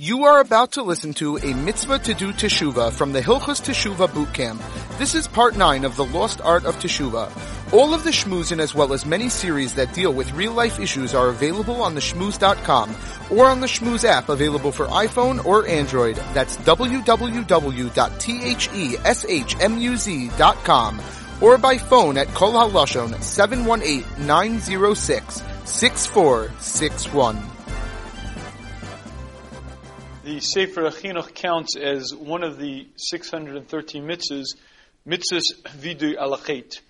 You are about to listen to a mitzvah to do teshuvah from the Hilchos Teshuvah Bootcamp. This is part 9 of The Lost Art of Teshuvah. All of the Shmoozin as well as many series that deal with real-life issues are available on theshmooz.com or on the Shmooz app available for iPhone or Android. That's www.theshmuz.com or by phone at Kol HaLashon 718-906-6461. The Sefer Chinuch counts as one of the 613 mitzvahs vidui alachet,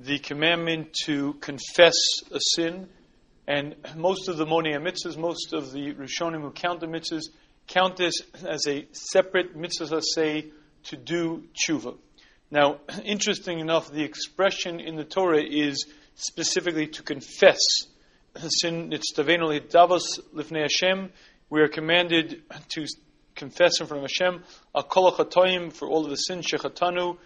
the commandment to confess a sin. And most of the Monei mitzvahs, most of the Rishonim who count the mitzvahs, count this as a separate mitzvah, say, to do tshuva. Now, interesting enough, the expression in the Torah is specifically to confess sin. Nitztaveinu le'davos lifnei Hashem. We are commanded to confess in front of Hashem, akol chatoim, for all of the sins shechatanu,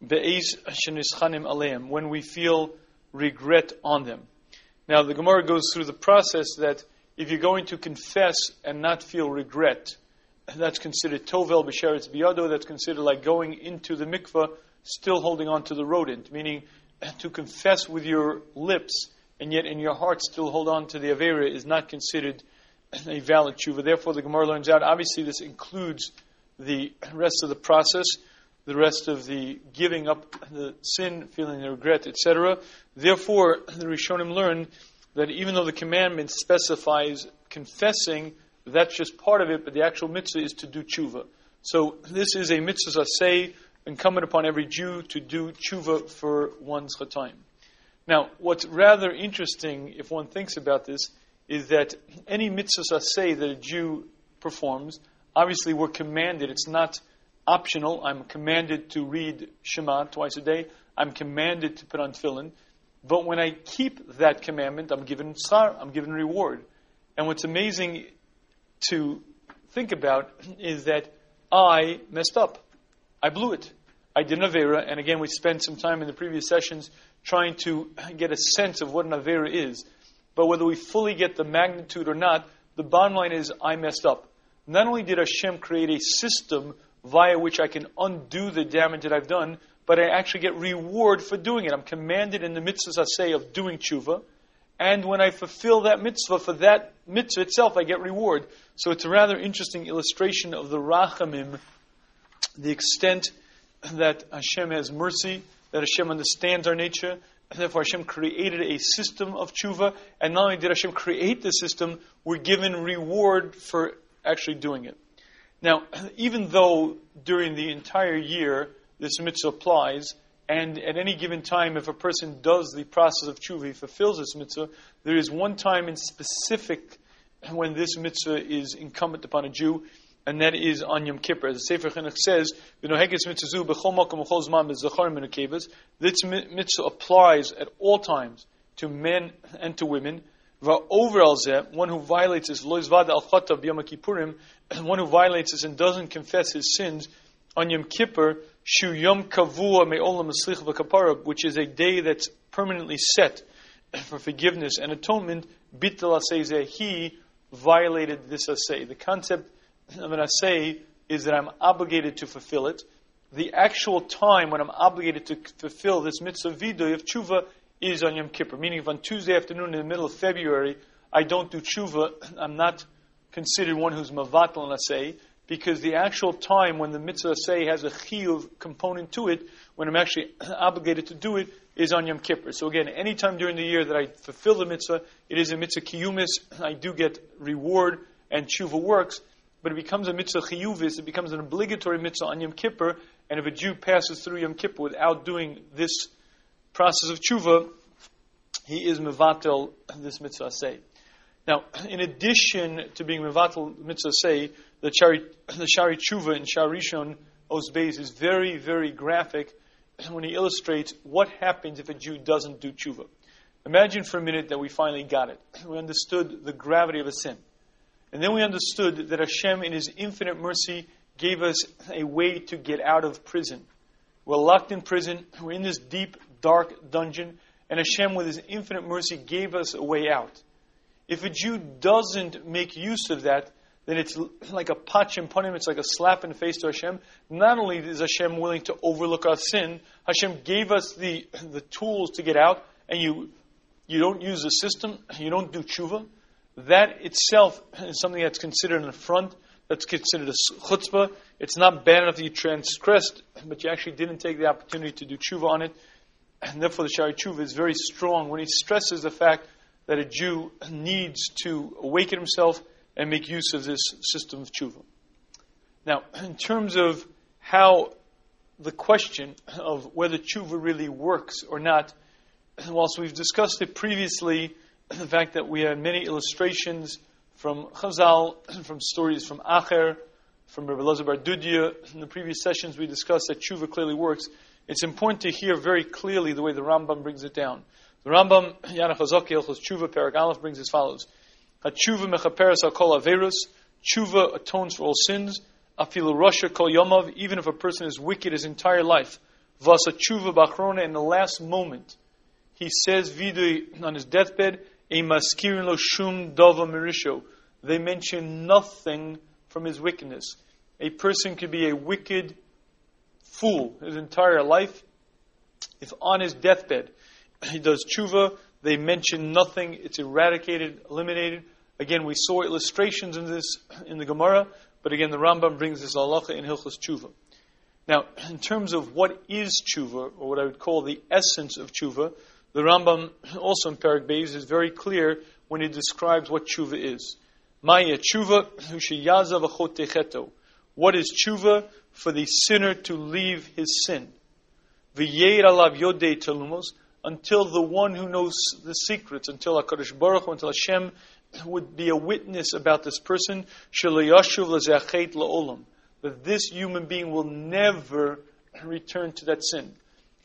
be'ez shenischanim aleim, when we feel regret on them. Now the Gemara goes through the process that if you're going to confess and not feel regret, that's considered tovel b'sheretz biyado, that's considered like going into the mikveh still holding on to the rodent, meaning to confess with your lips and yet in your heart still hold on to the avera is not considered a valid tshuva. Therefore, the Gemara learns out, obviously this includes the rest of the process, the rest of the giving up the sin, feeling the regret, etc. Therefore, the Rishonim learn that even though the commandment specifies confessing, that's just part of it, but the actual mitzvah is to do tshuva. So this is a mitzvah saseh, incumbent upon every Jew to do tshuva for one's chatayim. Now, what's rather interesting, if one thinks about this, is that any mitzvah saseh that a Jew performs, obviously we're commanded, it's not optional. I'm commanded to read Shema twice a day. I'm commanded to put on tefillin. But when I keep that commandment, I'm given tzar, I'm given reward. And what's amazing to think about is that I messed up. I blew it. I did an avera, and again, we spent some time in the previous sessions trying to get a sense of what an avera is. But whether we fully get the magnitude or not, the bottom line is I messed up. Not only did Hashem create a system via which I can undo the damage that I've done, but I actually get reward for doing it. I'm commanded in the mitzvahs aseh of doing tshuva. And when I fulfill that mitzvah, for that mitzvah itself, I get reward. So it's a rather interesting illustration of the rachamim, the extent that Hashem has mercy, that Hashem understands our nature. Therefore, Hashem created a system of tshuva, and not only did Hashem create the system, we're given reward for actually doing it. Now, even though during the entire year this mitzvah applies, and at any given time, if a person does the process of tshuva, he fulfills this mitzvah, there is one time in specific when this mitzvah is incumbent upon a Jew, and that is on Yom Kippur. As the Sefer Chinuch says, this mitzvah applies at all times to men and to women. One who violates this, one who violates this and doesn't confess his sins on Yom Kippur, which is a day that's permanently set for forgiveness and atonement, he violated this aseh. The concept of an aseh is that I'm obligated to fulfill it. The actual time when I'm obligated to fulfill this mitzvah vidui of tshuva is on Yom Kippur. Meaning, if on Tuesday afternoon in the middle of February I don't do tshuva, I'm not considered one who's mavatl an aseh, because the actual time when the mitzvah aseh has a chiyuv component to it, when I'm actually obligated to do it, is on Yom Kippur. So again, any time during the year that I fulfill the mitzvah, it is a mitzvah kiyumis. I do get reward, and tshuva works. But it becomes a mitzvah chiyuvis, it becomes an obligatory mitzvah on Yom Kippur, and if a Jew passes through Yom Kippur without doing this process of tshuva, he is mevatel this mitzvah aseh. Now, in addition to being mevatel mitzvah aseh, the Shari Tshuva in Shari Rishon Os Beis is very, very graphic when he illustrates what happens if a Jew doesn't do tshuva. Imagine for a minute that we finally got it. We understood the gravity of a sin. And then we understood that Hashem, in His infinite mercy, gave us a way to get out of prison. We're locked in prison. We're in this deep, dark dungeon. And Hashem, with His infinite mercy, gave us a way out. If a Jew doesn't make use of that, then it's like a pachim, it's like a slap in the face to Hashem. Not only is Hashem willing to overlook our sin, Hashem gave us the tools to get out, and you don't use the system, you don't do tshuva. That itself is something that's considered an affront, that's considered a chutzpah. It's not bad enough that you transgressed, but you actually didn't take the opportunity to do tshuva on it. And therefore the Shari Tshuva is very strong when he stresses the fact that a Jew needs to awaken himself and make use of this system of tshuva. Now, in terms of how the question of whether tshuva really works or not, whilst we've discussed it previously, the fact that we have many illustrations from Chazal, from stories from Acher, from Rebbe Elazar Bar Dudia, in the previous sessions we discussed that tshuva clearly works. It's important to hear very clearly the way the Rambam brings it down. The Rambam, Yanech Hazok, Hilchos Tshuva, Perek Aleph, brings as follows. HaTshuva mechaperes al kol averus. Tshuva atones for all sins. Afilu Rasha kol yomav. Even if a person is wicked his entire life. Vasa tshuva bachrona. In the last moment, he says vidui on his deathbed, a maskirin lo shum dova mirisho. They mention nothing from his wickedness. A person could be a wicked fool his entire life. If on his deathbed he does tshuva, they mention nothing, it's eradicated, eliminated. Again, we saw illustrations of this in the Gemara, but again the Rambam brings this halacha in Hilchos Tshuva. Now, in terms of what is tshuva, or what I would call the essence of tshuva, the Rambam, also in Perek Beis, is very clear when he describes what tshuva is. Maya tshuva, hushiyazav achot techeto. What is tshuva? For the sinner to leave his sin. V'yeir alav yodei telumos, until the one who knows the secrets, until HaKadosh Baruch Hu, until Hashem would be a witness about this person, that this human being will never return to that sin.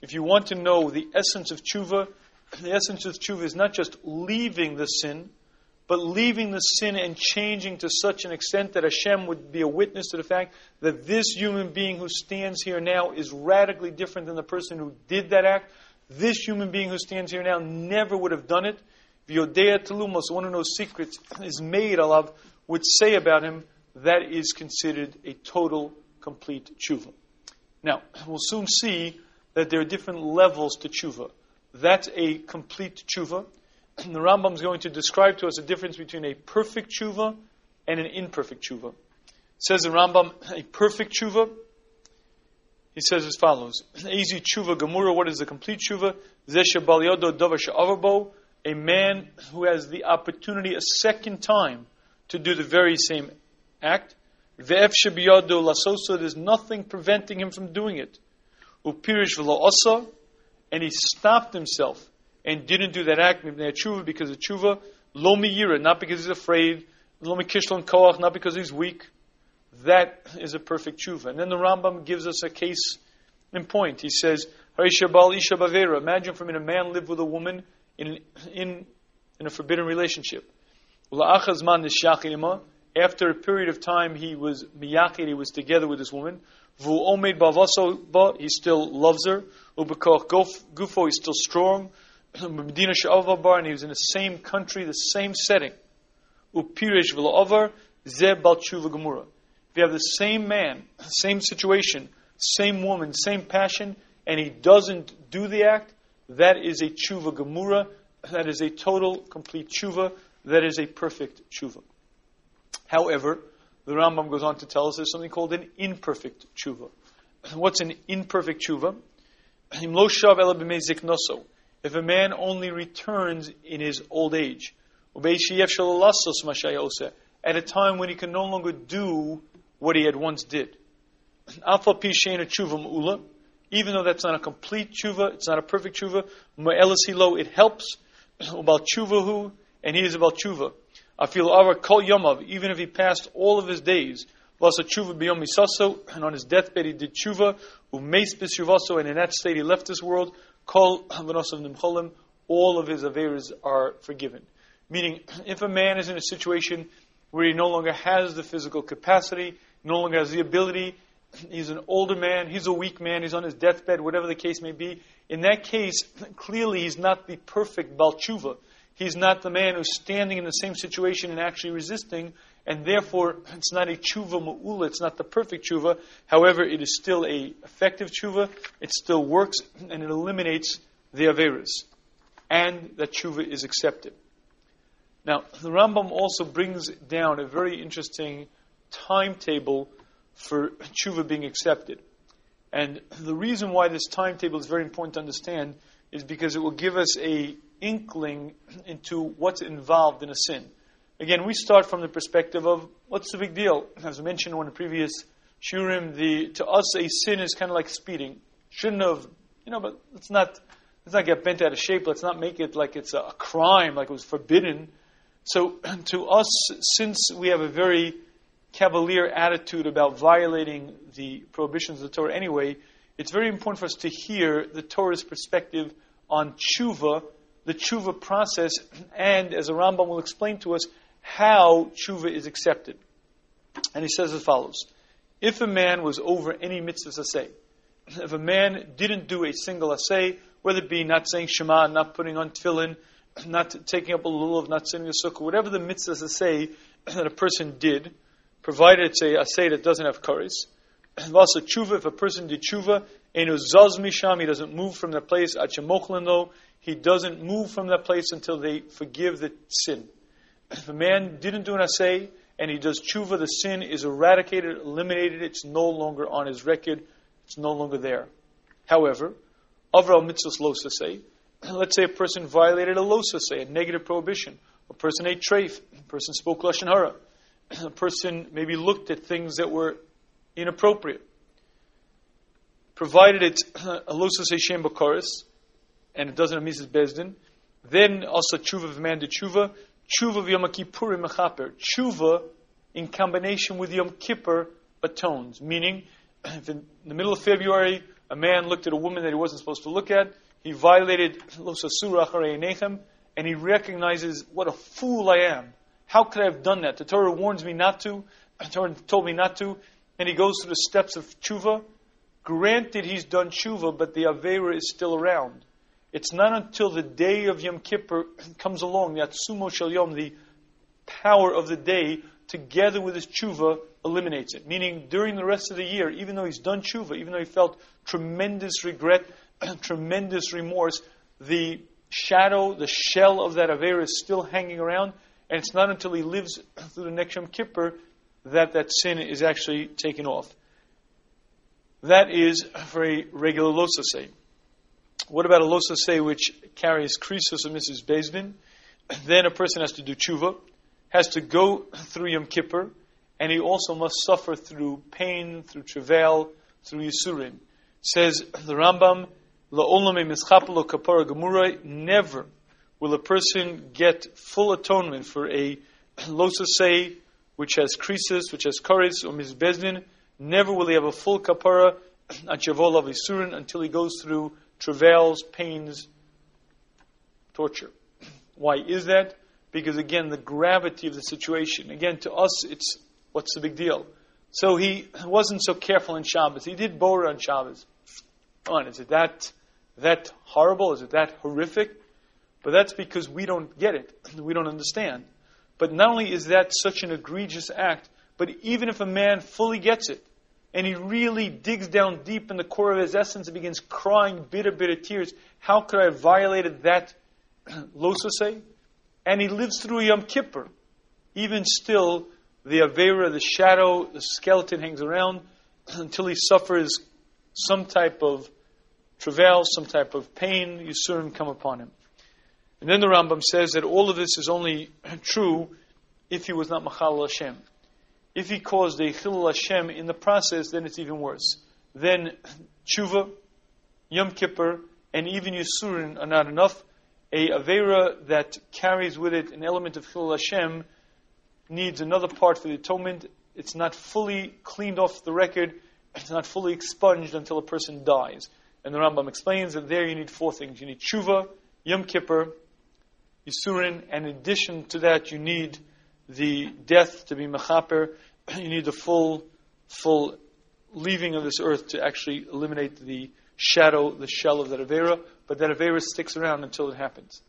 If you want to know the essence of tshuva, the essence of tshuva is not just leaving the sin, but leaving the sin and changing to such an extent that Hashem would be a witness to the fact that this human being who stands here now is radically different than the person who did that act. This human being who stands here now never would have done it. V'yodea telumos, one who knows secrets, is made alav, would say about him, that is considered a total, complete tshuva. Now, we'll soon see that there are different levels to tshuva. That's a complete tshuva. And the Rambam is going to describe to us the difference between a perfect tshuva and an imperfect tshuva. Says the Rambam, a perfect tshuva, he says as follows: Easy tshuva gemura. What is the complete tshuva? Zeshe balyodo dova she'avarbo. A man who has the opportunity a second time to do the very same act. Ve'ef shebiyodo lasoso. There's nothing preventing him from doing it. Upirish v'lo osa. And he stopped himself and didn't do that act. Mipnei tshuva, because of tshuva. Lo miyira, not because he's afraid. Lo mikishlon koach, not because he's weak. That is a perfect tshuva. And then the Rambam gives us a case in point. He says, imagine for me a man lived with a woman in a forbidden relationship. After a period of time, he was miyakid, he was together with this woman. He still loves her. Gufo, he's still strong. And he was in the same country, the same setting. If you have the same man, same situation, same woman, same passion, and he doesn't do the act, that is a tshuva gemura. That is a total, complete tshuva. That is a perfect tshuva. However, the Rambam goes on to tell us there's something called an imperfect tshuva. What's an imperfect tshuva? Im lo shav ela b'mei ziknoso. If a man only returns in his old age, ubeishiyef shelo lasos ma shaya oseh, at a time when he can no longer do what he had once did. Afal pi she'ein tshuva me'ula, even though that's not a complete tshuva, it's not a perfect tshuva, me'elas hilo, it helps, about tshuvahu, and he is about tshuva. Afilu avar kol yomav, even if he passed all of his days, v'asa tshuva b'yom isaso, and on his deathbed he did tshuva, u'meis b'shuvaso, and in that state he left this world, kol ha'vanosav nimcholim, all of his averas are forgiven. Meaning, if a man is in a situation where he no longer has the physical capacity, no longer has the ability, he's an older man, he's a weak man, he's on his deathbed, whatever the case may be. In that case, clearly he's not the perfect Baal Tshuva. He's not the man who's standing in the same situation and actually resisting and therefore it's not a tshuva ma'ula, it's not the perfect tshuva. However, it is still a effective tshuva, it still works, and it eliminates the averas, and that tshuva is accepted. Now, the Rambam also brings down a very interesting timetable for tshuva being accepted. And the reason why this timetable is very important to understand is because it will give us an inkling into what's involved in a sin. Again, we start from the perspective of, what's the big deal? As I mentioned in one of the previous shurim, to us a sin is kind of like speeding. Shouldn't have, but let's not get bent out of shape. Let's not make it like it's a crime, like it was forbidden. So to us, since we have a very cavalier attitude about violating the prohibitions of the Torah anyway, it's very important for us to hear the Torah's perspective on tshuva, the tshuva process, and as the Rambam will explain to us, how tshuva is accepted. And he says as follows: if a man was over any mitzvah aseh, if a man didn't do a single aseh, whether it be not saying Shema, not putting on tefillin, not taking up a lulav, not sitting a sukkah, whatever the mitzvah aseh that a person did, provided it's a aseh that doesn't have kares. And also tshuva, if a person did tshuva, eno zaz misham, he doesn't move from that place, ad shemochleno, he doesn't move from that place until they forgive the sin. If a man didn't do an aseh, and he does tshuva, the sin is eradicated, eliminated, it's no longer on his record, it's no longer there. However, avra mitzvos los aseh, let's say a person violated a los aseh, a negative prohibition, a person ate treif, a person spoke lashon hara, a person maybe looked at things that were inappropriate. Provided it's a losas Hashem b'koris, and it doesn't amiss his bezdin, then also tshuva of man to tshuva, tshuva of Yom Kippurim mechaper. Tshuva, in combination with Yom Kippur, atones. Meaning, if in the middle of February a man looked at a woman that he wasn't supposed to look at, he violated losas surah acharei nechem, and he recognizes, what a fool I am. How could I have done that? The Torah warns me not to. The Torah told me not to. And he goes through the steps of tshuva. Granted, he's done tshuva, but the avera is still around. It's not until the day of Yom Kippur comes along, the atzumo shel yom, the power of the day, together with his tshuva, eliminates it. Meaning, during the rest of the year, even though he's done tshuva, even though he felt tremendous regret, tremendous remorse, the shadow, the shell of that avera is still hanging around. And it's not until he lives through the next Yom Kippur that that sin is actually taken off. That is for a regular los aseh. What about a los aseh which carries krisos or Mrs. beis din? Then a person has to do tshuva, has to go through Yom Kippur, and he also must suffer through pain, through travail, through yisurim. Says the Rambam, la'olam mizchapa lo kapara gemura, never will a person get full atonement for a los aseh which has krisis, which has kares, or mizbezdin? Never will he have a full kapara until he goes through travails, pains, torture. Why is that? Because again, the gravity of the situation. Again, to us, it's, what's the big deal? So he wasn't so careful on Shabbos. He did bora on Shabbos. Come on, is it that horrible? Is it that horrific? But that's because we don't get it. We don't understand. But not only is that such an egregious act, but even if a man fully gets it, and he really digs down deep in the core of his essence and begins crying bitter, bitter tears, how could I have violated that los aseh? And he lives through Yom Kippur. Even still, the avera, the shadow, the skeleton hangs around until he suffers some type of travail, some type of pain, yisurim come upon him. And then the Rambam says that all of this is only true if he was not machal Hashem. If he caused a chilul Hashem in the process, then it's even worse. Then tshuva, Yom Kippur, and even yisurin are not enough. A avera that carries with it an element of chilul Hashem needs another part for the atonement. It's not fully cleaned off the record. It's not fully expunged until a person dies. And the Rambam explains that there you need four things. You need tshuva, Yom Kippur, yisurin, and in addition to that, you need the death to be mechaper. You need the full leaving of this earth to actually eliminate the shadow, the shell of that avera. But that avera sticks around until it happens.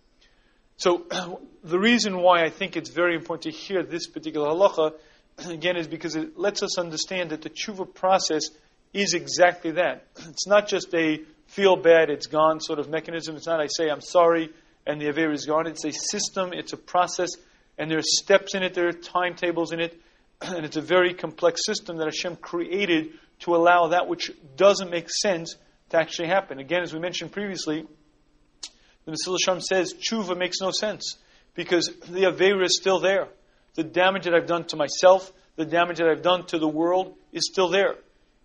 So the reason why I think it's very important to hear this particular halacha again, is because it lets us understand that the tshuva process is exactly that. It's not just a feel bad, it's gone sort of mechanism. It's not I say I'm sorry and the avera is gone. It's a system, it's a process, and there are steps in it, there are timetables in it, and it's a very complex system that Hashem created to allow that which doesn't make sense to actually happen. Again, as we mentioned previously, the Mesillas Shem says, tshuva makes no sense because the avera is still there. The damage that I've done to myself, the damage that I've done to the world is still there.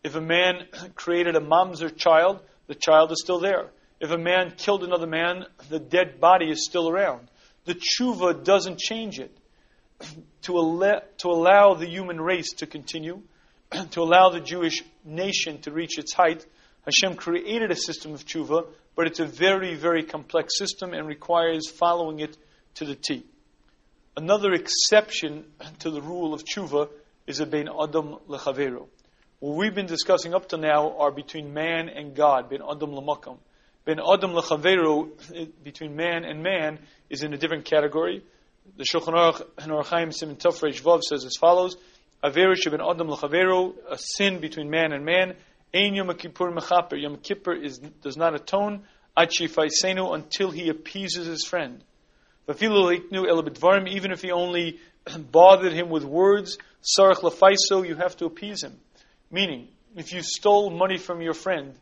If a man created a mamzer child, the child is still there. If a man killed another man, the dead body is still around. The tshuva doesn't change it. To allow the human race to continue, to allow the Jewish nation to reach its height, Hashem created a system of tshuva, but it's a very, very complex system and requires following it to the T. Another exception to the rule of tshuva is a ben adam lechavero. What we've been discussing up to now are between man and God, ben adam l'makam. Ben adam lechavero, between man and man, is in a different category. The Shulchan Aruch and Aruch Chaim Siman Tov Reish Vav says as follows: Avera sheben adam l'chavero, a sin between man and man. Ein Yom Kippur mechaper. Yom Kippur does not atone. Ad sheyifaisenu, until he appeases his friend. Vafilu leiknu el bedvarim, even if he only bothered him with words. Sarach lefaiso, you have to appease him. Meaning, if you stole money from your friend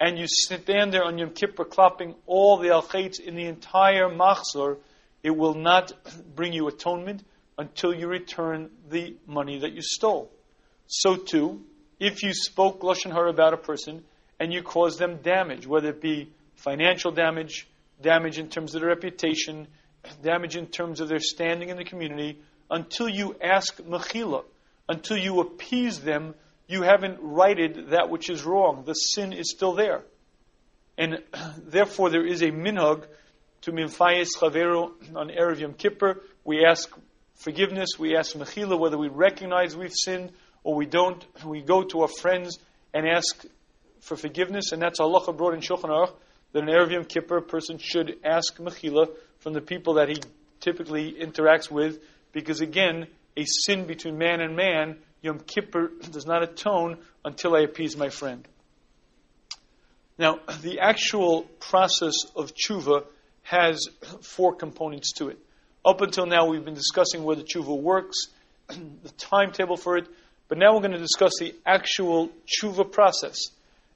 and you stand there on Yom Kippur clopping all the alchets in the entire machzor, it will not bring you atonement until you return the money that you stole. So too, if you spoke Lashon Hara about a person and you caused them damage, whether it be financial damage, damage in terms of their reputation, damage in terms of their standing in the community, until you ask mechila, until you appease them, you haven't righted that which is wrong. The sin is still there. And therefore there is a minhag to Mimfayes Chavero on Erev Yom Kippur. We ask forgiveness, we ask Mechila, whether we recognize we've sinned or we don't. We go to our friends and ask for forgiveness, and that's halacha brought in Shulchan Aruch, that on Erev Yom Kippur a person should ask Mechila from the people that he typically interacts with, because again, a sin between man and man, Yom Kippur does not atone until I appease my friend. Now, the actual process of tshuva has four components to it. Up until now, we've been discussing where the tshuva works, the timetable for it, but now we're going to discuss the actual tshuva process.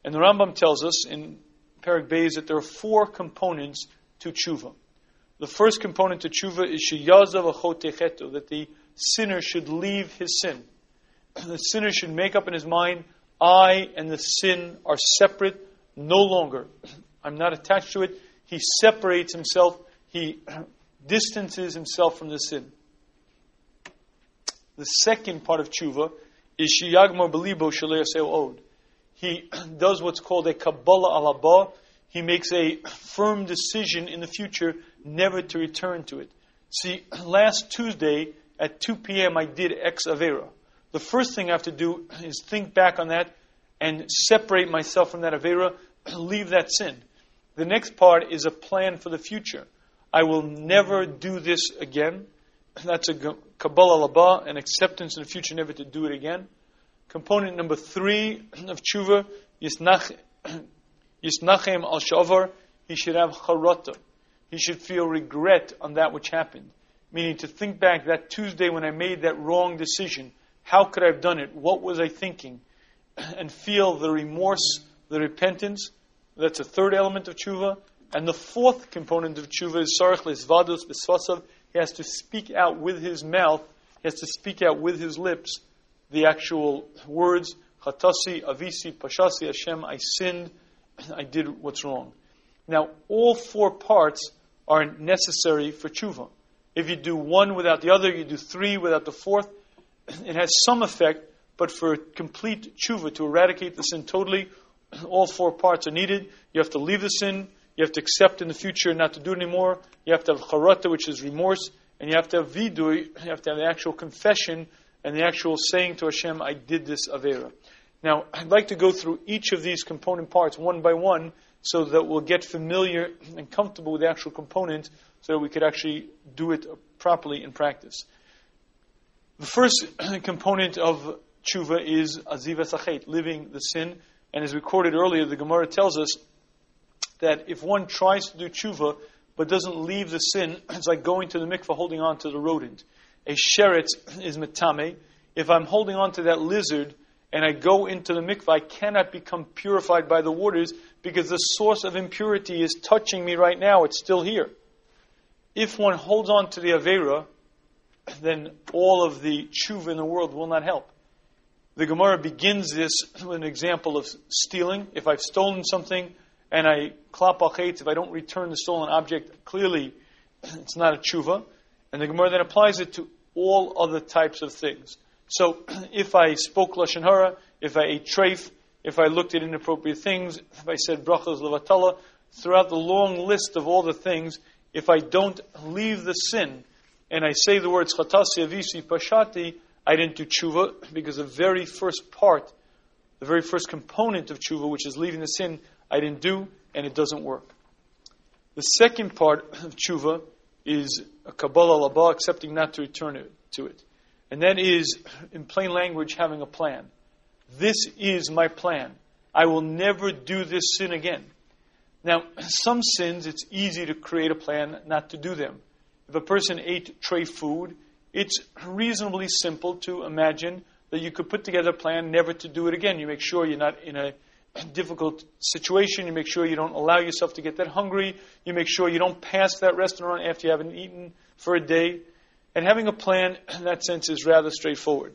And the Rambam tells us in Perek Beis that there are four components to tshuva. The first component to tshuva is sheyazav achotecheto, that the sinner should leave his sin. The sinner should make up in his mind, I and the sin are separate, no longer. I'm not attached to it. He separates himself, he distances himself from the sin. The second part of tshuva is sheyagmar b'libo shelei yaseh od. He does what's called a kabbalah al haba. He makes a firm decision in the future never to return to it. See, last Tuesday at 2 p.m. I did ex avera. The first thing I have to do is think back on that and separate myself from that avera, leave that sin. The next part is a plan for the future. I will never do this again. That's a Kabbalah Labah, an acceptance in the future never to do it again. Component number 3 of tshuva, Yisnachem al Shavar, he should have charata. He should feel regret on that which happened. Meaning to think back that Tuesday when I made that wrong decision, how could I have done it? What was I thinking? And feel the remorse, the repentance. That's the third element of tshuva. And the fourth component of tshuva is sarach lezvados b'svasav. He has to speak out with his mouth. He has to speak out with his lips the actual words. Chatasi, avisi, pashasi, Hashem, I sinned, I did what's wrong. Now, all four parts are necessary for tshuva. If you do one without the other, you do three without the fourth, it has some effect, but for complete tshuva, to eradicate the sin totally, all four parts are needed. You have to leave the sin. You have to accept in the future not to do it anymore. You have to have charata, which is remorse. And you have to have vidui. You have to have the actual confession and the actual saying to Hashem, I did this avera. Now, I'd like to go through each of these component parts one by one so that we'll get familiar and comfortable with the actual component so that we could actually do it properly in practice. The first component of tshuva is azivas hachet, living the sin. And as recorded earlier, the Gemara tells us that if one tries to do tshuva but doesn't leave the sin, it's like going to the mikveh holding on to the rodent. A sheret is metame. If I'm holding on to that lizard and I go into the mikveh, I cannot become purified by the waters because the source of impurity is touching me right now. It's still here. If one holds on to the avera, then all of the tshuva in the world will not help. The Gemara begins this with an example of stealing. If I've stolen something and I klap al chet, if I don't return the stolen object, clearly it's not a tshuva. And the Gemara then applies it to all other types of things. So if I spoke lashon hara, if I ate treif, if I looked at inappropriate things, if I said brachos levatala, throughout the long list of all the things, if I don't leave the sin and I say the words chatasi avisi pashati, I didn't do tshuva, because the very first part, the very first component of tshuva, which is leaving the sin, I didn't do, and it doesn't work. The second part of tshuva is a kabbalah laba, accepting not to return to it. And that is, in plain language, having a plan. This is my plan. I will never do this sin again. Now, some sins, it's easy to create a plan not to do them. If a person ate tray food, it's reasonably simple to imagine that you could put together a plan never to do it again. You make sure you're not in a difficult situation. You make sure you don't allow yourself to get that hungry. You make sure you don't pass that restaurant after you haven't eaten for a day. And having a plan, in that sense, is rather straightforward.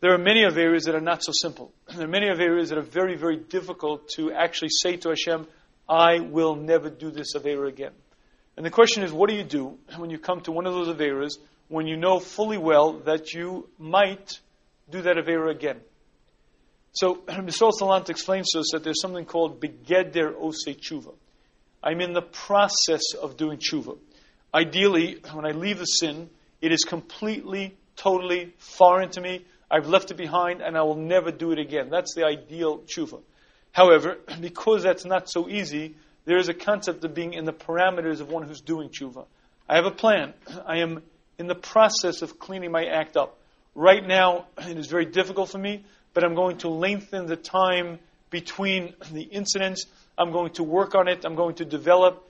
There are many aveiros that are not so simple. There are many aveiros that are very, very difficult to actually say to Hashem, I will never do this aveira again. And the question is, what do you do when you come to one of those aveiros when you know fully well that you might do that avera again? So, Yisrael Salant explains to us that there's something called begeder osei tshuva. I'm in the process of doing tshuva. Ideally, when I leave the sin, it is completely, totally foreign to me. I've left it behind and I will never do it again. That's the ideal tshuva. However, because that's not so easy, there is a concept of being in the parameters of one who's doing tshuva. I have a plan. I am in the process of cleaning my act up. Right now, it is very difficult for me, but I'm going to lengthen the time between the incidents. I'm going to work on it. I'm going to develop.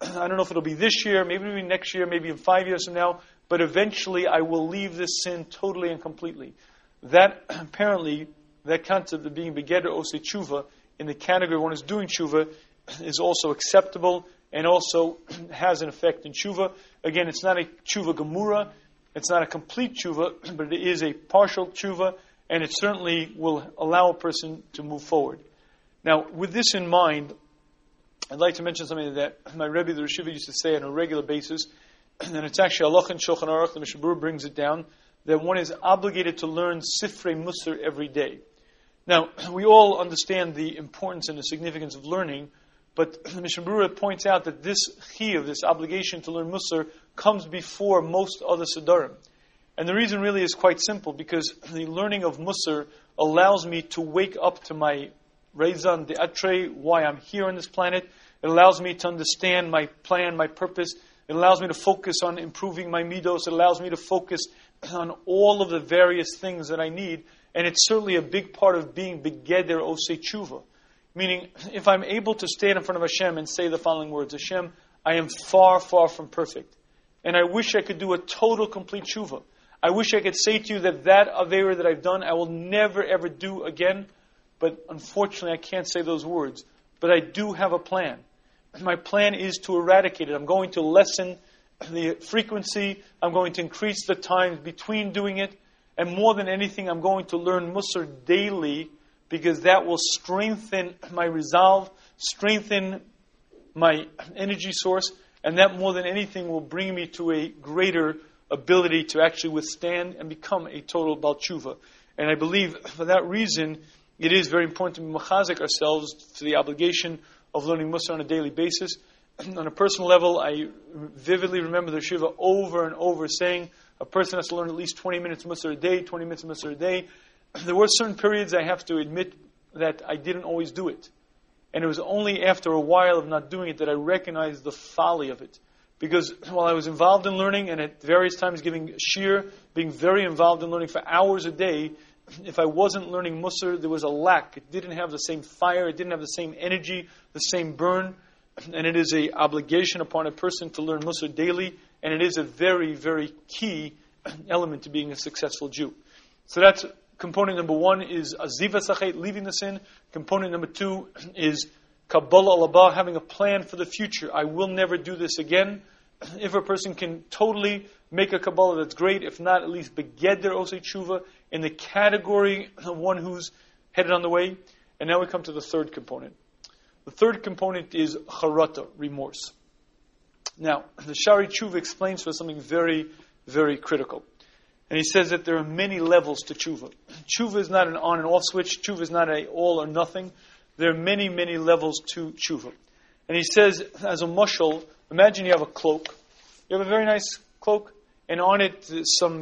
I don't know if it'll be this year, maybe it'll be next year, maybe in 5 years from now, but eventually I will leave this sin totally and completely. That, apparently, that concept of being begeder osei tshuva, in the category one is doing tshuva, is also acceptable and also has an effect in tshuva. Again, it's not a tshuva gemura, it's not a complete tshuva, but it is a partial tshuva, and it certainly will allow a person to move forward. Now, with this in mind, I'd like to mention something that my Rebbe, the Rosh Yeshiva, used to say on a regular basis, and it's actually Halach in Shulchan Aruch, the Mishnah Berurah brings it down, that one is obligated to learn Sifrei Musar every day. Now, we all understand the importance and the significance of learning, but the Mishnah Berurah points out that this chiyuv, this obligation to learn Musar, comes before most other Sidurim. And the reason really is quite simple, because the learning of Musar allows me to wake up to my Raison d'etre, why I'm here on this planet. It allows me to understand my plan, my purpose. It allows me to focus on improving my midos. It allows me to focus on all of the various things that I need. And it's certainly a big part of being begeder osei tshuva. Meaning, if I'm able to stand in front of Hashem and say the following words, Hashem, I am far, far from perfect. And I wish I could do a total, complete tshuva. I wish I could say to you that avera that I've done, I will never, ever do again. But unfortunately, I can't say those words. But I do have a plan. My plan is to eradicate it. I'm going to lessen the frequency. I'm going to increase the time between doing it. And more than anything, I'm going to learn Musar daily, because that will strengthen my resolve, strengthen my energy source. And that, more than anything, will bring me to a greater ability to actually withstand and become a total Baal Tshuva. And I believe for that reason, it is very important to be machazik ourselves to the obligation of learning Musar on a daily basis. On a personal level, I vividly remember the Shiva over and over saying, a person has to learn at least 20 minutes Musar a day, 20 minutes Musar a day. There were certain periods, I have to admit, that I didn't always do it. And it was only after a while of not doing it that I recognized the folly of it. Because while I was involved in learning and at various times giving shir, being very involved in learning for hours a day, if I wasn't learning Musar, there was a lack. It didn't have the same fire, it didn't have the same energy, the same burn. And it is an obligation upon a person to learn Musar daily. And it is a very, very key element to being a successful Jew. So that's component number one is Aziva Sachet, leaving the sin. Component number two is Kabbalah Alabah, having a plan for the future. I will never do this again. If a person can totally make a Kabbalah, that's great. If not, at least beged their Osei Tshuva in the category of one who's headed on the way. And now we come to the third component. The third component is Charata, remorse. Now, the Shari Tshuva explains for us something very, very critical. And he says that there are many levels to Tshuva. Tshuva is not an on and off switch. Tshuva is not an all or nothing. There are many, many levels to Tshuva. And he says, as a mushal, imagine you have a cloak. You have a very nice cloak, and on it,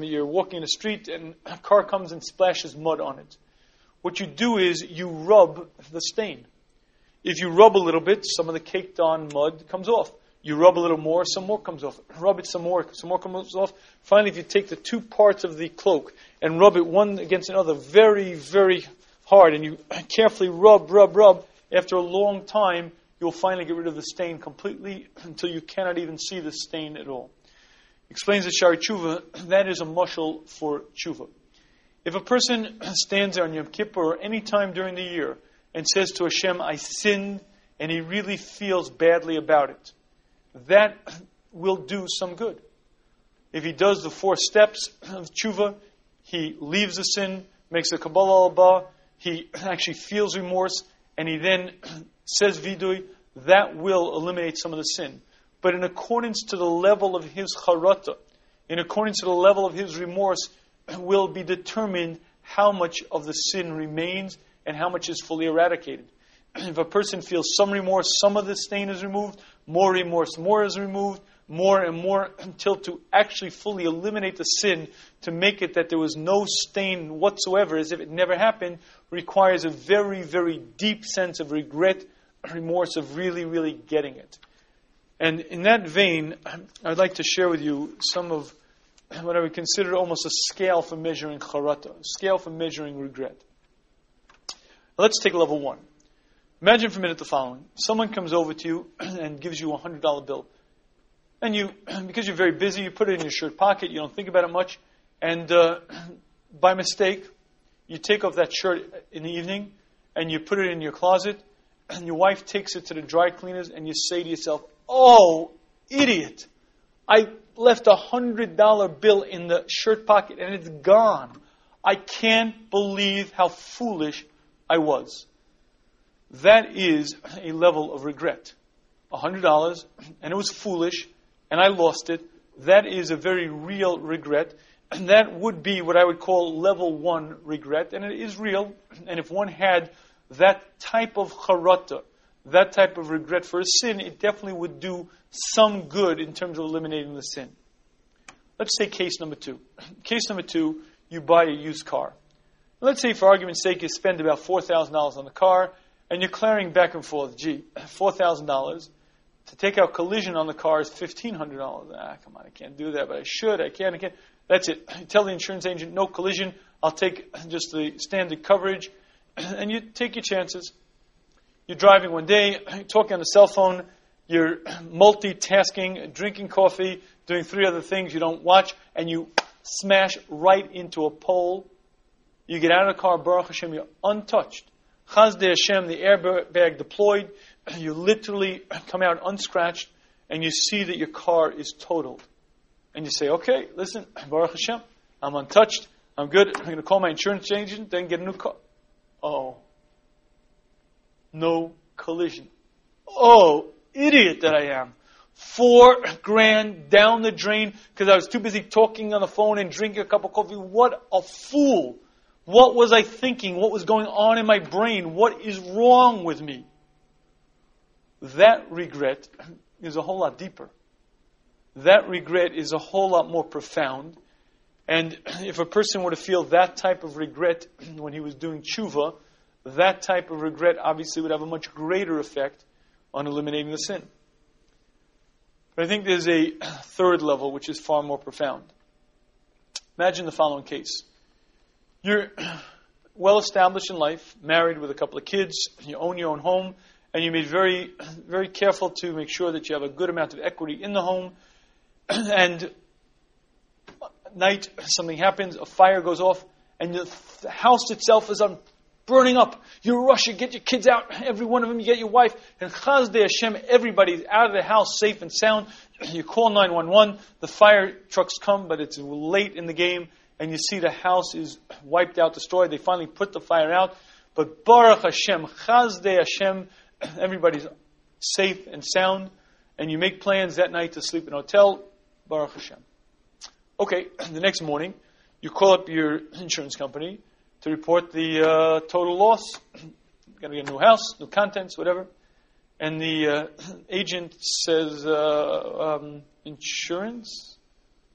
you're walking in the street, and a car comes and splashes mud on it. What you do is you rub the stain. If you rub a little bit, some of the caked-on mud comes off. You rub a little more, some more comes off. Rub it some more comes off. Finally, if you take the two parts of the cloak and rub it one against another very, very hard, and you carefully rub, after a long time, you'll finally get rid of the stain completely until you cannot even see the stain at all. Explains the Shari Tshuva, that is a mushal for Tshuva. If a person stands there on Yom Kippur or any time during the year and says to Hashem, I sinned, and he really feels badly about it, that will do some good. If he does the four steps of tshuva, he leaves the sin, makes a Kabbalah Alba, he actually feels remorse, and he then says vidui, that will eliminate some of the sin. But in accordance to the level of his charata, in accordance to the level of his remorse, will be determined how much of the sin remains and how much is fully eradicated. If a person feels some remorse, some of the stain is removed, more remorse, more is removed, more and more, until to actually fully eliminate the sin, to make it that there was no stain whatsoever, as if it never happened, requires a very, very deep sense of regret, remorse, of really, really getting it. And in that vein, I'd like to share with you some of what I would consider almost a scale for measuring charata, a scale for measuring regret. Let's take level one. Imagine for a minute the following. Someone comes over to you and gives you a $100 bill. And you, because you're very busy, you put it in your shirt pocket, you don't think about it much, and by mistake, you take off that shirt in the evening, and you put it in your closet, and your wife takes it to the dry cleaners, and you say to yourself, oh, idiot, I left a $100 bill in the shirt pocket, and it's gone. I can't believe how foolish I was. That is a level of regret. $100, and it was foolish, and I lost it. That is a very real regret. And that would be what I would call level one regret. And it is real. And if one had that type of charata, that type of regret for a sin, it definitely would do some good in terms of eliminating the sin. Let's say case number two. Case number two, you buy a used car. Let's say for argument's sake, you spend about $4,000 on the car, and you're clearing back and forth. Gee, $4,000. To take out collision on the car is $1,500. Come on, I can't do that, but I should. I can't. That's it. You tell the insurance agent, no collision. I'll take just the standard coverage. And you take your chances. You're driving one day, you're talking on the cell phone, you're multitasking, drinking coffee, doing three other things you don't watch, and you smash right into a pole. You get out of the car, Baruch Hashem, you're untouched. Chaz de Hashem, the airbag deployed, you literally come out unscratched, and you see that your car is totaled. And you say, okay, listen, Baruch Hashem, I'm untouched, I'm good, I'm going to call my insurance agent, then get a new car. Oh, no collision. Oh, idiot that I am. $4,000 down the drain because I was too busy talking on the phone and drinking a cup of coffee. What a fool. What was I thinking? What was going on in my brain? What is wrong with me? That regret is a whole lot deeper. That regret is a whole lot more profound. And if a person were to feel that type of regret when he was doing tshuva, that type of regret obviously would have a much greater effect on eliminating the sin. But I think there's a third level which is far more profound. Imagine the following case. You're well established in life, married with a couple of kids, you own your own home, and you're very, very careful to make sure that you have a good amount of equity in the home. And at night, something happens, a fire goes off, and the house itself is burning up. You rush, you get your kids out, every one of them, you get your wife, and Chaz de Hashem, everybody's out of the house, safe and sound. You call 911, the fire trucks come, but it's late in the game, and you see the house is wiped out, destroyed. They finally put the fire out, but Baruch Hashem, Chaz de Hashem, everybody's safe and sound, and you make plans that night to sleep in a hotel, Baruch Hashem. Okay, the next morning, you call up your insurance company to report the total loss. Got to get a new house, new contents, whatever. And the agent says, insurance?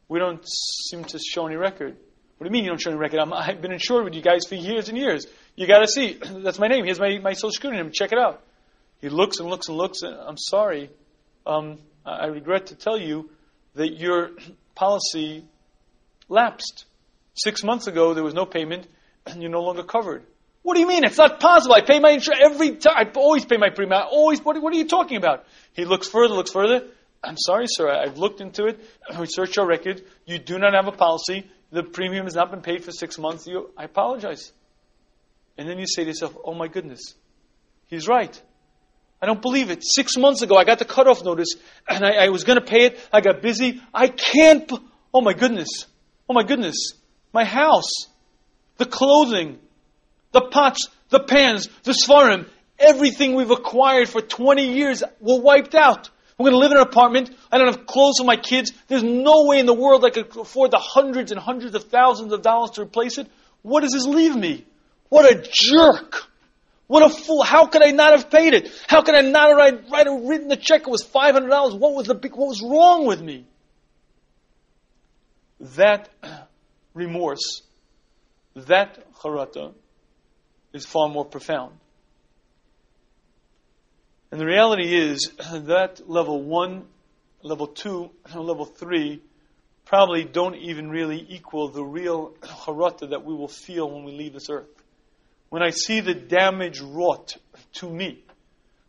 We don't seem to show any record. What do you mean you don't show any record? I've been insured with you guys for years and years. You got to see. That's my name. Here's my social security number. Check it out. He looks and looks and looks. And I'm sorry. I regret to tell you that your policy lapsed. 6 months ago, there was no payment, and you're no longer covered. What do you mean? It's not possible. I pay my insurance every time. I always pay my premium. What are you talking about? He looks further. I'm sorry, sir. I've looked into it. We searched your record. You do not have a policy. The premium has not been paid for 6 months. I apologize. And then you say to yourself, oh my goodness, he's right. I don't believe it. 6 months ago, I got the cutoff notice, and I was going to pay it. I got busy. I can't. Oh my goodness. Oh my goodness. My house, the clothing, the pots, the pans, the svarim, everything we've acquired for 20 years were wiped out. We're going to live in an apartment. I don't have clothes for my kids. There's no way in the world I could afford the hundreds and hundreds of thousands of dollars to replace it. What does this leave me? What a jerk. What a fool. How could I not have paid it? How could I not have written the check? It was $500. What was wrong with me? That remorse, that charata is far more profound. And the reality is that level 1, level 2, and level 3 probably don't even really equal the real charata that we will feel when we leave this earth. When I see the damage wrought to me,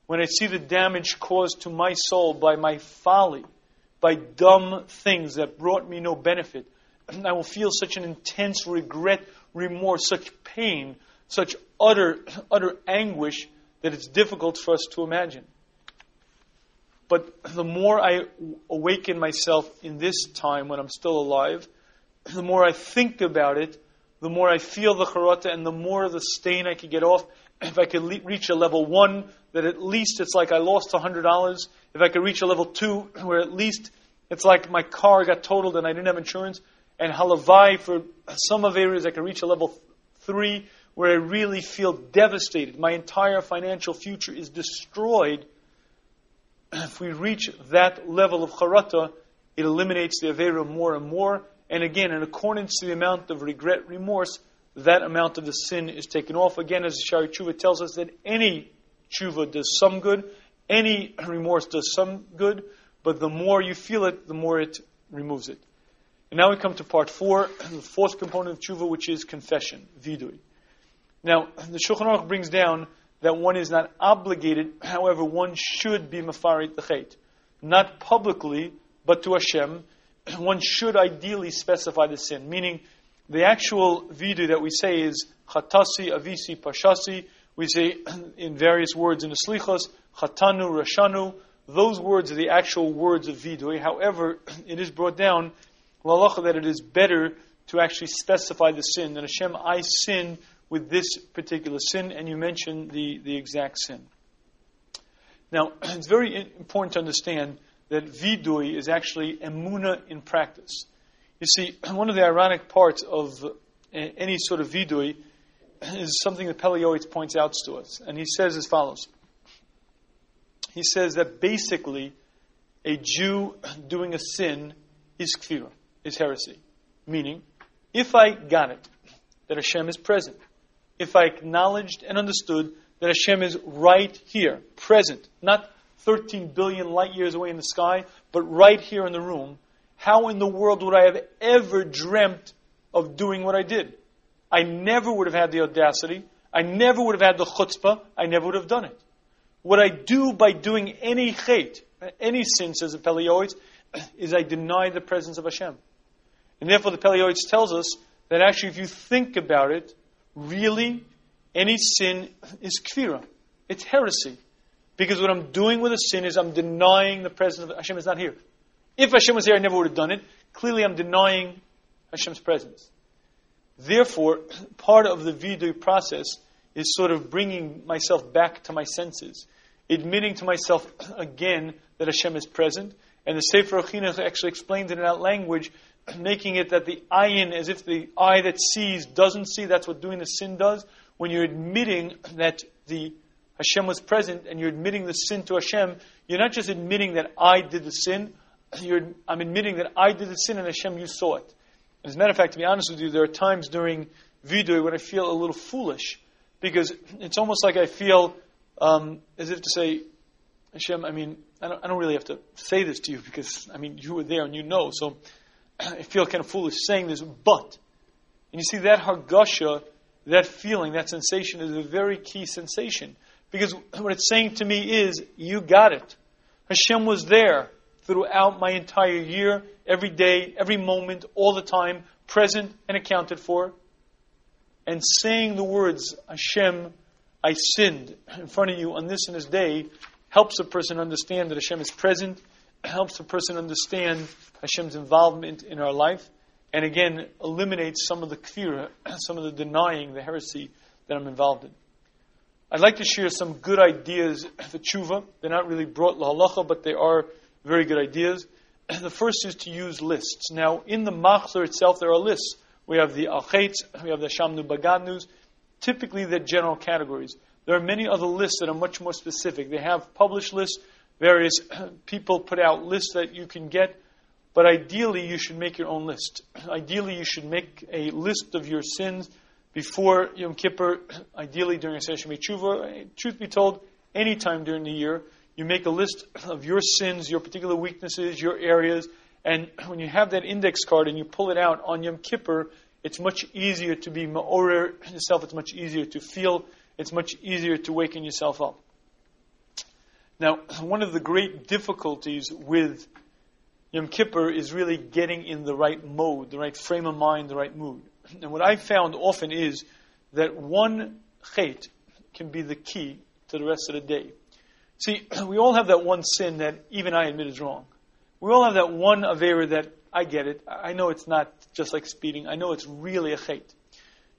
when I see the damage caused to my soul by my folly, by dumb things that brought me no benefit, I will feel such an intense regret, remorse, such pain, such utter anguish that it's difficult for us to imagine. But the more I awaken myself in this time when I'm still alive, the more I think about it, the more I feel the charata, and the more of the stain I could get off. If I could reach a level 1, that at least it's like I lost $100. If I could reach a level 2, where at least it's like my car got totaled and I didn't have insurance. And halavai, for some of areas, I could reach a level 3, where I really feel devastated. My entire financial future is destroyed. If we reach that level of charata, it eliminates the avera more and more. And again, in accordance to the amount of regret, remorse, that amount of the sin is taken off. Again, as the Shari Tshuva tells us, that any tshuva does some good, any remorse does some good, but the more you feel it, the more it removes it. And now we come to part 4, the fourth component of tshuva, which is confession, vidui. Now, the Shulchan Aruch brings down that one is not obligated, however, one should be mefarit the chait. Not publicly, but to Hashem. One should ideally specify the sin, meaning the actual vidui that we say is chatasi, avisi, pashasi. We say in various words in the slichos, chatanu, rashanu. Those words are the actual words of vidui. However, it is brought down l'alacha that it is better to actually specify the sin. That Hashem, I sin with this particular sin, and you mention the exact sin. Now, it's very important to understand that vidui is actually emuna in practice. You see, one of the ironic parts of any sort of vidui is something that Pele always points out to us. And he says as follows. He says that basically a Jew doing a sin is kfirah, is heresy. Meaning, if I got it, that Hashem is present, if I acknowledged and understood that Hashem is right here, present, not 13 billion light years away in the sky, but right here in the room, how in the world would I have ever dreamt of doing what I did? I never would have had the audacity. I never would have had the chutzpah. I never would have done it. What I do by doing any chait, any sin, says the Peleioids, is I deny the presence of Hashem. And therefore the Peleioids tells us that actually if you think about it, really any sin is kfirah. It's heresy. Because what I'm doing with a sin is I'm denying the presence of Hashem is not here. If Hashem was here, I never would have done it. Clearly I'm denying Hashem's presence. Therefore, part of the vidui process is sort of bringing myself back to my senses, admitting to myself again that Hashem is present. And the Sefer Achinuch actually explains it in that language, making it that the ayin, as if the eye that sees doesn't see, that's what doing the sin does. When you're admitting that the Hashem was present and you're admitting the sin to Hashem, you're not just admitting that I did the sin, I'm admitting that I did the sin and Hashem, you saw it. As a matter of fact, to be honest with you, there are times during vidui when I feel a little foolish, because it's almost like I feel as if to say, Hashem, I don't really have to say this to you because, you were there and you know, so I feel kind of foolish saying this, but, and you see that hargasha, that feeling, that sensation is a very key sensation. Because what it's saying to me is, you got it. Hashem was there throughout my entire year, every day, every moment, all the time, present and accounted for. And saying the words, Hashem, I sinned in front of you on this and this day, helps a person understand that Hashem is present, helps a person understand Hashem's involvement in our life, and again, eliminates some of the kfirah, some of the denying, the heresy that I'm involved in. I'd like to share some good ideas for tshuva. They're not really brought lahalacha, but they are very good ideas. The first is to use lists. Now, in the machzor itself, there are lists. We have the al-cheitz, we have the shamnu bagadnus. Typically, they're general categories. There are many other lists that are much more specific. They have published lists. Various people put out lists that you can get. But ideally, you should make your own list. Ideally, you should make a list of your sins before Yom Kippur, ideally during Asher Shemini Tshuva, truth be told, any time during the year, you make a list of your sins, your particular weaknesses, your areas, and when you have that index card and you pull it out on Yom Kippur, it's much easier to be ma'orer yourself, it's much easier to feel, it's much easier to waken yourself up. Now, one of the great difficulties with Yom Kippur is really getting in the right mode, the right frame of mind, the right mood. And what I found often is that one chait can be the key to the rest of the day. See, we all have that one sin that even I admit is wrong. We all have that one avera that I get it. I know it's not just like speeding. I know it's really a chait.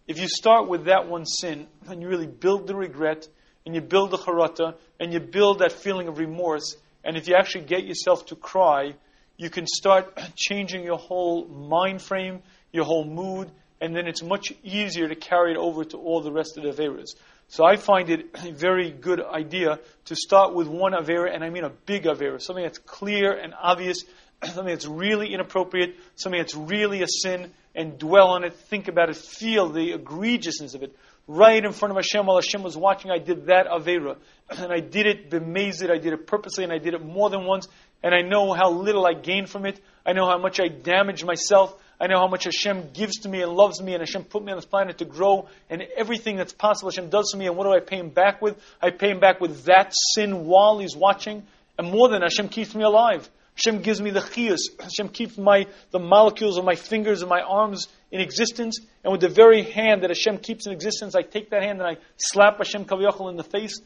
If you start with that one sin and you really build the regret and you build the charata and you build that feeling of remorse, and if you actually get yourself to cry, you can start changing your whole mind frame, your whole mood, and then it's much easier to carry it over to all the rest of the averas. So I find it a very good idea to start with one avera, and I mean a big avera, something that's clear and obvious, something that's really inappropriate, something that's really a sin, and dwell on it, think about it, feel the egregiousness of it. Right in front of Hashem, while Hashem was watching, I did that avera. And I did it b'mezid, I did it purposely, and I did it more than once, and I know how little I gained from it, I know how much I damaged myself, I know how much Hashem gives to me and loves me, and Hashem put me on this planet to grow, and everything that's possible Hashem does for me, and what do I pay Him back with? I pay Him back with that sin while He's watching, and more than Hashem keeps me alive. Hashem gives me the chiyus. Hashem keeps the molecules of my fingers and my arms in existence, and with the very hand that Hashem keeps in existence, I take that hand and I slap Hashem Kaviyachal in the face.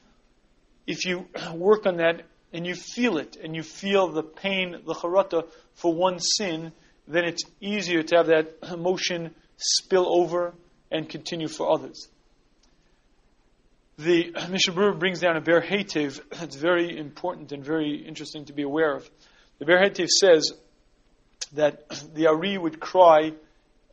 If you work on that, and you feel it, and you feel the pain, the charata, for one sin, then it's easier to have that emotion spill over and continue for others. The Mishnah Berurah brings down a Ber Heitev that's very important and very interesting to be aware of. The Ber Heitev says that the Ari would cry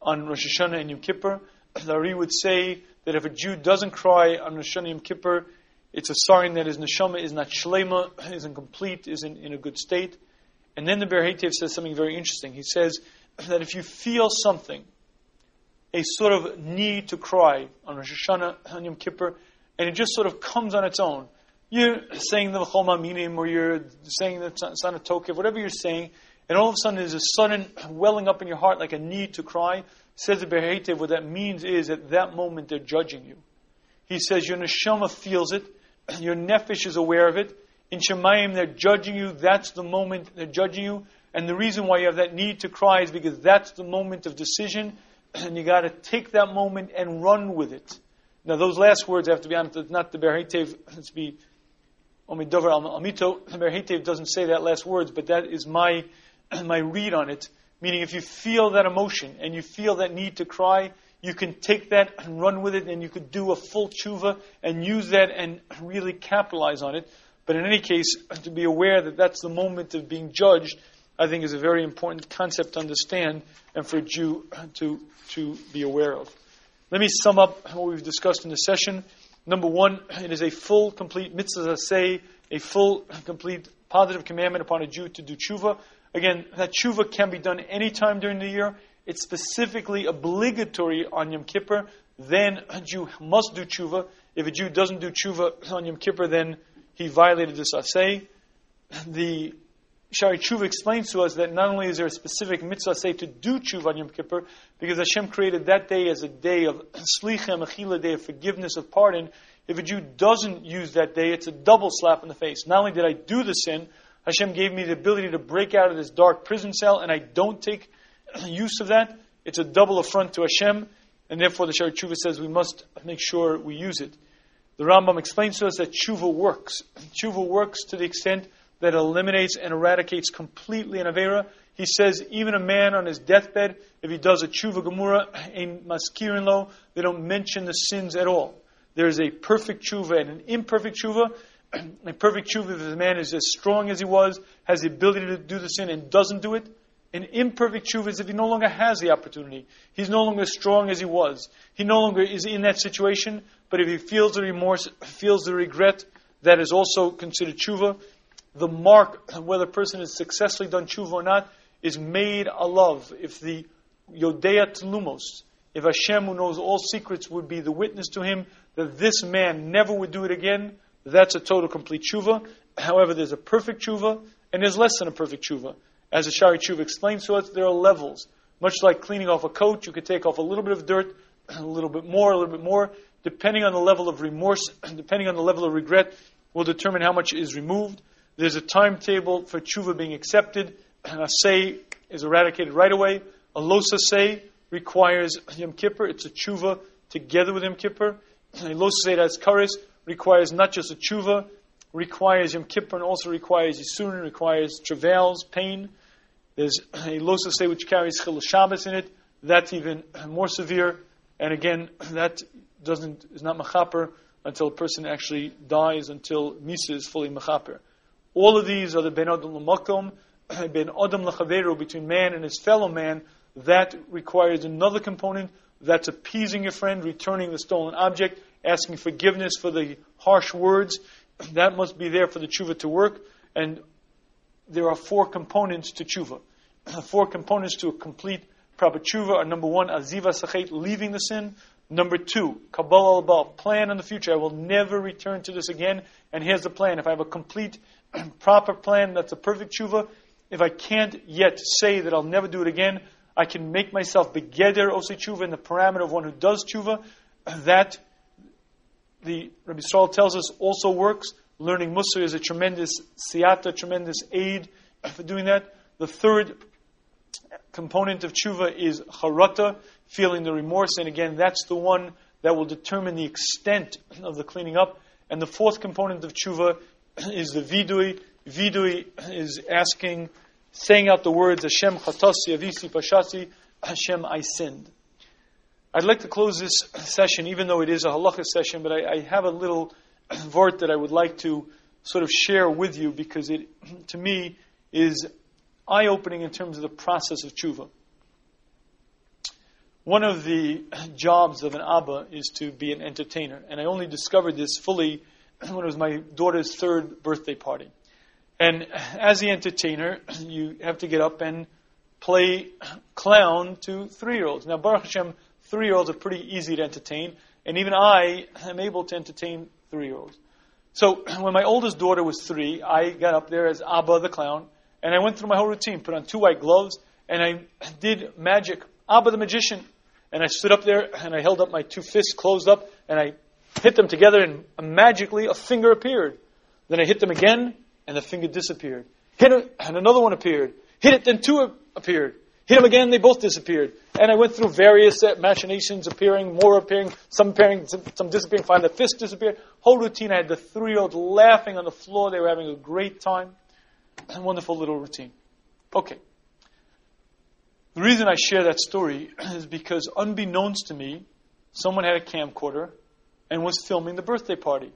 on Rosh Hashanah and Yom Kippur. The Ari would say that if a Jew doesn't cry on Rosh Hashanah and Yom Kippur, it's a sign that his neshama is not shlema, isn't complete, isn't in a good state. And then the Ber Heitev says something very interesting. He says that if you feel something, a sort of need to cry on Rosh Hashanah, on Yom Kippur, and it just sort of comes on its own, You're saying the L'chol Ma'aminim, or you're saying the Son of Tokev, whatever you're saying, and all of a sudden there's a sudden welling up in your heart like a need to cry. Says the Berheitev, what that means is at that moment they're judging you. He says your neshama feels it, your nefesh is aware of it. In Shemayim they're judging you, that's the moment they're judging you. And the reason why you have that need to cry is because that's the moment of decision, and you got to take that moment and run with it. Now those last words, I have to be honest, it's not the Berheitev, it's be Omidover Amito. Berheitev doesn't say that last words, but that is my read on it. Meaning if you feel that emotion and you feel that need to cry, you can take that and run with it, and you could do a full tshuva and use that and really capitalize on it. But in any case, to be aware that that's the moment of being judged, I think is a very important concept to understand and for a Jew to be aware of. Let me sum up what we've discussed in the session. Number one, it is a full, complete mitzvah, say, a full, complete, positive commandment upon a Jew to do tshuva. Again, that tshuva can be done any time during the year. It's specifically obligatory on Yom Kippur. Then a Jew must do tshuva. If a Jew doesn't do tshuva on Yom Kippur, then he violated this aseh. The Shari Tshuva explains to us that not only is there a specific mitzvah say to do tshuva on Yom Kippur, because Hashem created that day as a day of slicha, mechila, day of forgiveness, of pardon. If a Jew doesn't use that day, it's a double slap in the face. Not only did I do the sin, Hashem gave me the ability to break out of this dark prison cell, and I don't take use of that. It's a double affront to Hashem, and therefore the Shari Tshuva says we must make sure we use it. The Rambam explains to us that tshuva works. Tshuva works to the extent that eliminates and eradicates completely an avera. He says even a man on his deathbed, if he does a tshuva gemura, in maskirin lo, they don't mention the sins at all. There is a perfect tshuva and an imperfect tshuva. A perfect tshuva if the man is as strong as he was, has the ability to do the sin and doesn't do it. An imperfect tshuva is if he no longer has the opportunity. He's no longer as strong as he was. He no longer is in that situation, but if he feels the remorse, feels the regret, that is also considered tshuva. The mark, whether a person has successfully done tshuva or not, is made alav. If the Yodea Tlumos, if Hashem who knows all secrets would be the witness to him, that this man never would do it again, that's a total complete tshuva. However, there's a perfect tshuva, and there's less than a perfect tshuva. As the Shari Tshuva explains to us, there are levels. Much like cleaning off a coat, you could take off a little bit of dirt, a little bit more, depending on the level of remorse, depending on the level of regret, will determine how much is removed. There's a timetable for tshuva being accepted. An aseh is eradicated right away. A los aseh requires Yom Kippur. It's a tshuva together with Yom Kippur. A los aseh that has kares requires not just a tshuva, requires Yom Kippur, and also requires yisurin, requires travails, pain. There's a los aseh which carries chilul Shabbos in it. That's even more severe. And again, that is not mechaper until a person actually dies, until misa is fully mechaper. All of these are the ben adam l'makom, ben adam l'chaveru, between man and his fellow man. That requires another component. That's appeasing your friend, returning the stolen object, asking forgiveness for the harsh words. That must be there for the tshuva to work. And there are four components to tshuva. Four components to a complete proper tshuva are: number one, aziva sachet, leaving the sin. Number two, kabbalah al-bal, plan in the future. I will never return to this again. And here's the plan. If I have a complete, proper plan, that's a perfect tshuva. If I can't yet say that I'll never do it again, I can make myself begeder osei tshuva, in the parameter of one who does tshuva. That, the Rabbi Yisrael tells us, also works. Learning Musar is a tremendous siyata, tremendous aid for doing that. The third component of tshuva is charata, feeling the remorse, and again, that's the one that will determine the extent of the cleaning up. And the fourth component of tshuva is the vidui. Vidui is asking, saying out the words, Hashem chatasi avisi pashasi, Hashem, I sinned. I'd like to close this session, even though it is a halacha session, but I have a little vort that I would like to sort of share with you, because it, to me, is eye-opening in terms of the process of tshuva. One of the jobs of an Abba is to be an entertainer. And I only discovered this fully when it was my daughter's third birthday party. And as the entertainer, you have to get up and play clown to 3-year-olds. Now, Baruch Hashem, 3-year-olds are pretty easy to entertain. And even I am able to entertain 3-year-olds. So when my oldest daughter was 3, I got up there as Abba the clown, and I went through my whole routine, put on 2 white gloves, and I did magic, Abba the magician. And I stood up there, and I held up my 2 fists, closed up, and I hit them together, and magically a finger appeared. Then I hit them again, and the finger disappeared. Hit it, and another one appeared. Hit it, then 2 appeared. Hit them again, they both disappeared. And I went through various machinations, appearing, more appearing, some appearing, some disappearing, finally the fist disappeared. Whole routine, I had the 3-year-old laughing on the floor. They were having a great time. A wonderful little routine. Okay. The reason I share that story is because unbeknownst to me, someone had a camcorder and was filming the birthday party.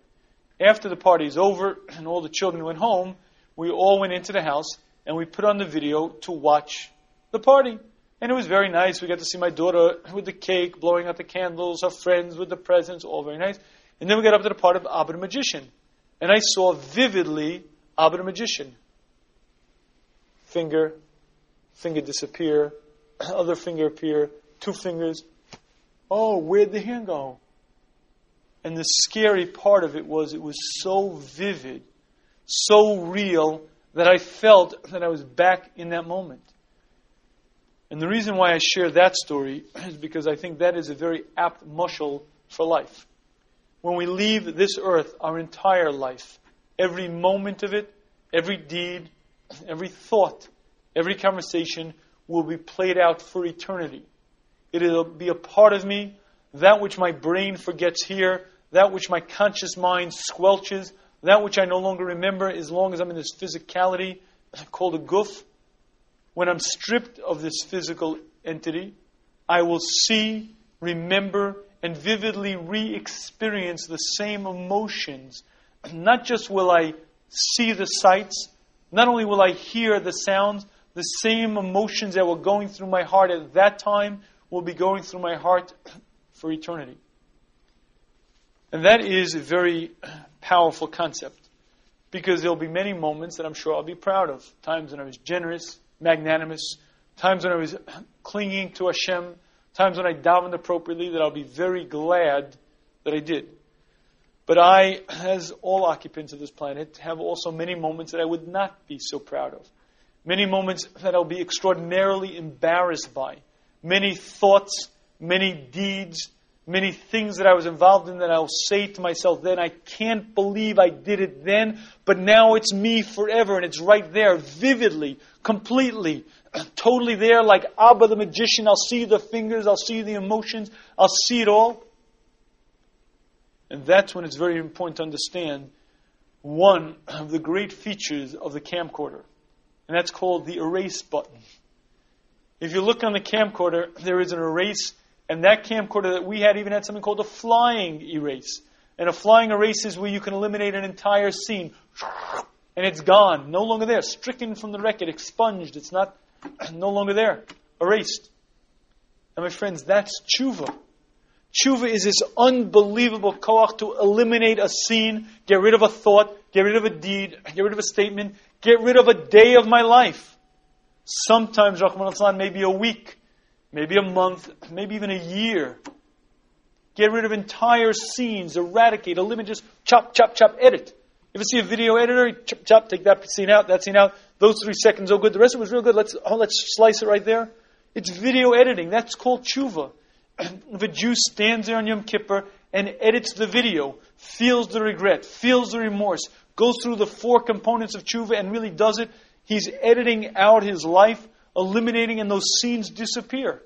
After the party is over and all the children went home, we all went into the house and we put on the video to watch the party. And it was very nice. We got to see my daughter with the cake, blowing out the candles, her friends with the presents, all very nice. And then we got up to the part of Abba the Magician. And I saw vividly Abba the Magician. Finger disappear. Other finger appear, 2 fingers. Oh, where'd the hand go? And the scary part of it was so vivid, so real, that I felt that I was back in that moment. And the reason why I share that story is because I think that is a very apt mushal for life. When we leave this earth, our entire life, every moment of it, every deed, every thought, every conversation, will be played out for eternity. It will be a part of me, that which my brain forgets here, that which my conscious mind squelches, that which I no longer remember as long as I'm in this physicality called a guf. When I'm stripped of this physical entity, I will see, remember, and vividly re-experience the same emotions. Not just will I see the sights, not only will I hear the sounds, the same emotions that were going through my heart at that time will be going through my heart for eternity. And that is a very powerful concept, because there will be many moments that I'm sure I'll be proud of. Times when I was generous, magnanimous, times when I was clinging to Hashem, times when I davened appropriately, that I'll be very glad that I did. But I, as all occupants of this planet, have also many moments that I would not be so proud of. Many moments that I'll be extraordinarily embarrassed by. Many thoughts, many deeds, many things that I was involved in that I'll say to myself then, I can't believe I did it then, but now it's me forever and it's right there, vividly, completely, totally there, like Abba the magician. I'll see the fingers, I'll see the emotions, I'll see it all. And that's when it's very important to understand one of the great features of the camcorder. And that's called the erase button. If you look on the camcorder, there is an erase. And that camcorder that we had even had something called a flying erase. And a flying erase is where you can eliminate an entire scene. And it's gone. No longer there. Stricken from the record. Expunged. It's not, no longer there. Erased. And my friends, that's tshuva. Tshuva is this unbelievable koach to eliminate a scene, get rid of a thought, get rid of a deed, get rid of a statement, get rid of a day of my life. Sometimes, Rahman al-Islam, maybe a week, maybe a month, maybe even a year. Get rid of entire scenes, eradicate, eliminate, just chop, chop, chop, edit. If you see a video editor, chop, chop, take that scene out, that scene out. Those 3 seconds, oh good, the rest of it was real good. Let's slice it right there. It's video editing. That's called tshuva. If a Jew stands there on Yom Kippur and edits the video, feels the regret, feels the remorse, goes through the 4 components of tshuva and really does it, he's editing out his life, eliminating, and those scenes disappear.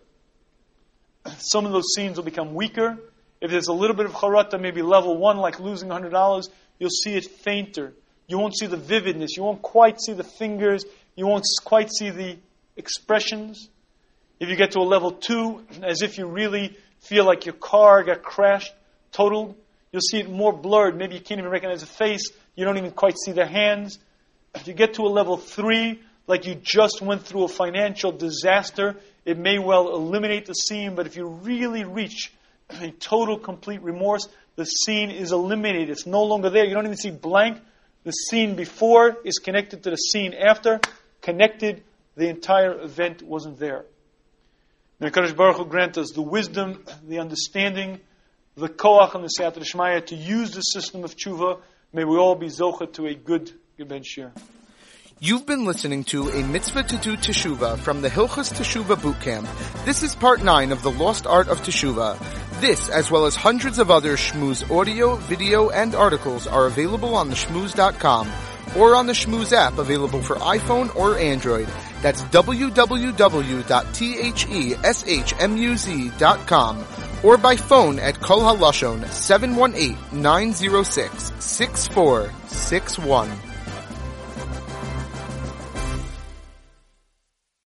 Some of those scenes will become weaker. If there's a little bit of charata, maybe level 1, like losing $100, you'll see it fainter. You won't see the vividness. You won't quite see the fingers. You won't quite see the expressions. If you get to a level 2, as if you really feel like your car got crashed, totaled, you'll see it more blurred. Maybe you can't even recognize the face. You don't even quite see the hands. If you get to a level 3, like you just went through a financial disaster, it may well eliminate the scene, but if you really reach a total, complete remorse, the scene is eliminated. It's no longer there. You don't even see blank. The scene before is connected to the scene after. Connected, the entire event wasn't there. May HaKadosh Baruch Hu grant us the wisdom, the understanding, the koach on the Siyata D'Shmaya to use the system of tshuva May we all be zochah to a good Geben Shir. You've been listening to A Mitzvah to Do Teshuvah from the Hilchos Teshuvah Bootcamp. This is Part 9 of The Lost Art of Teshuvah. This, as well as hundreds of other Shmooze audio, video, and articles are available on theshmooze.com or on the Shmooze app available for iPhone or Android. That's www.theshmuz.com or by phone at Kol HaLashon 718-906-6461.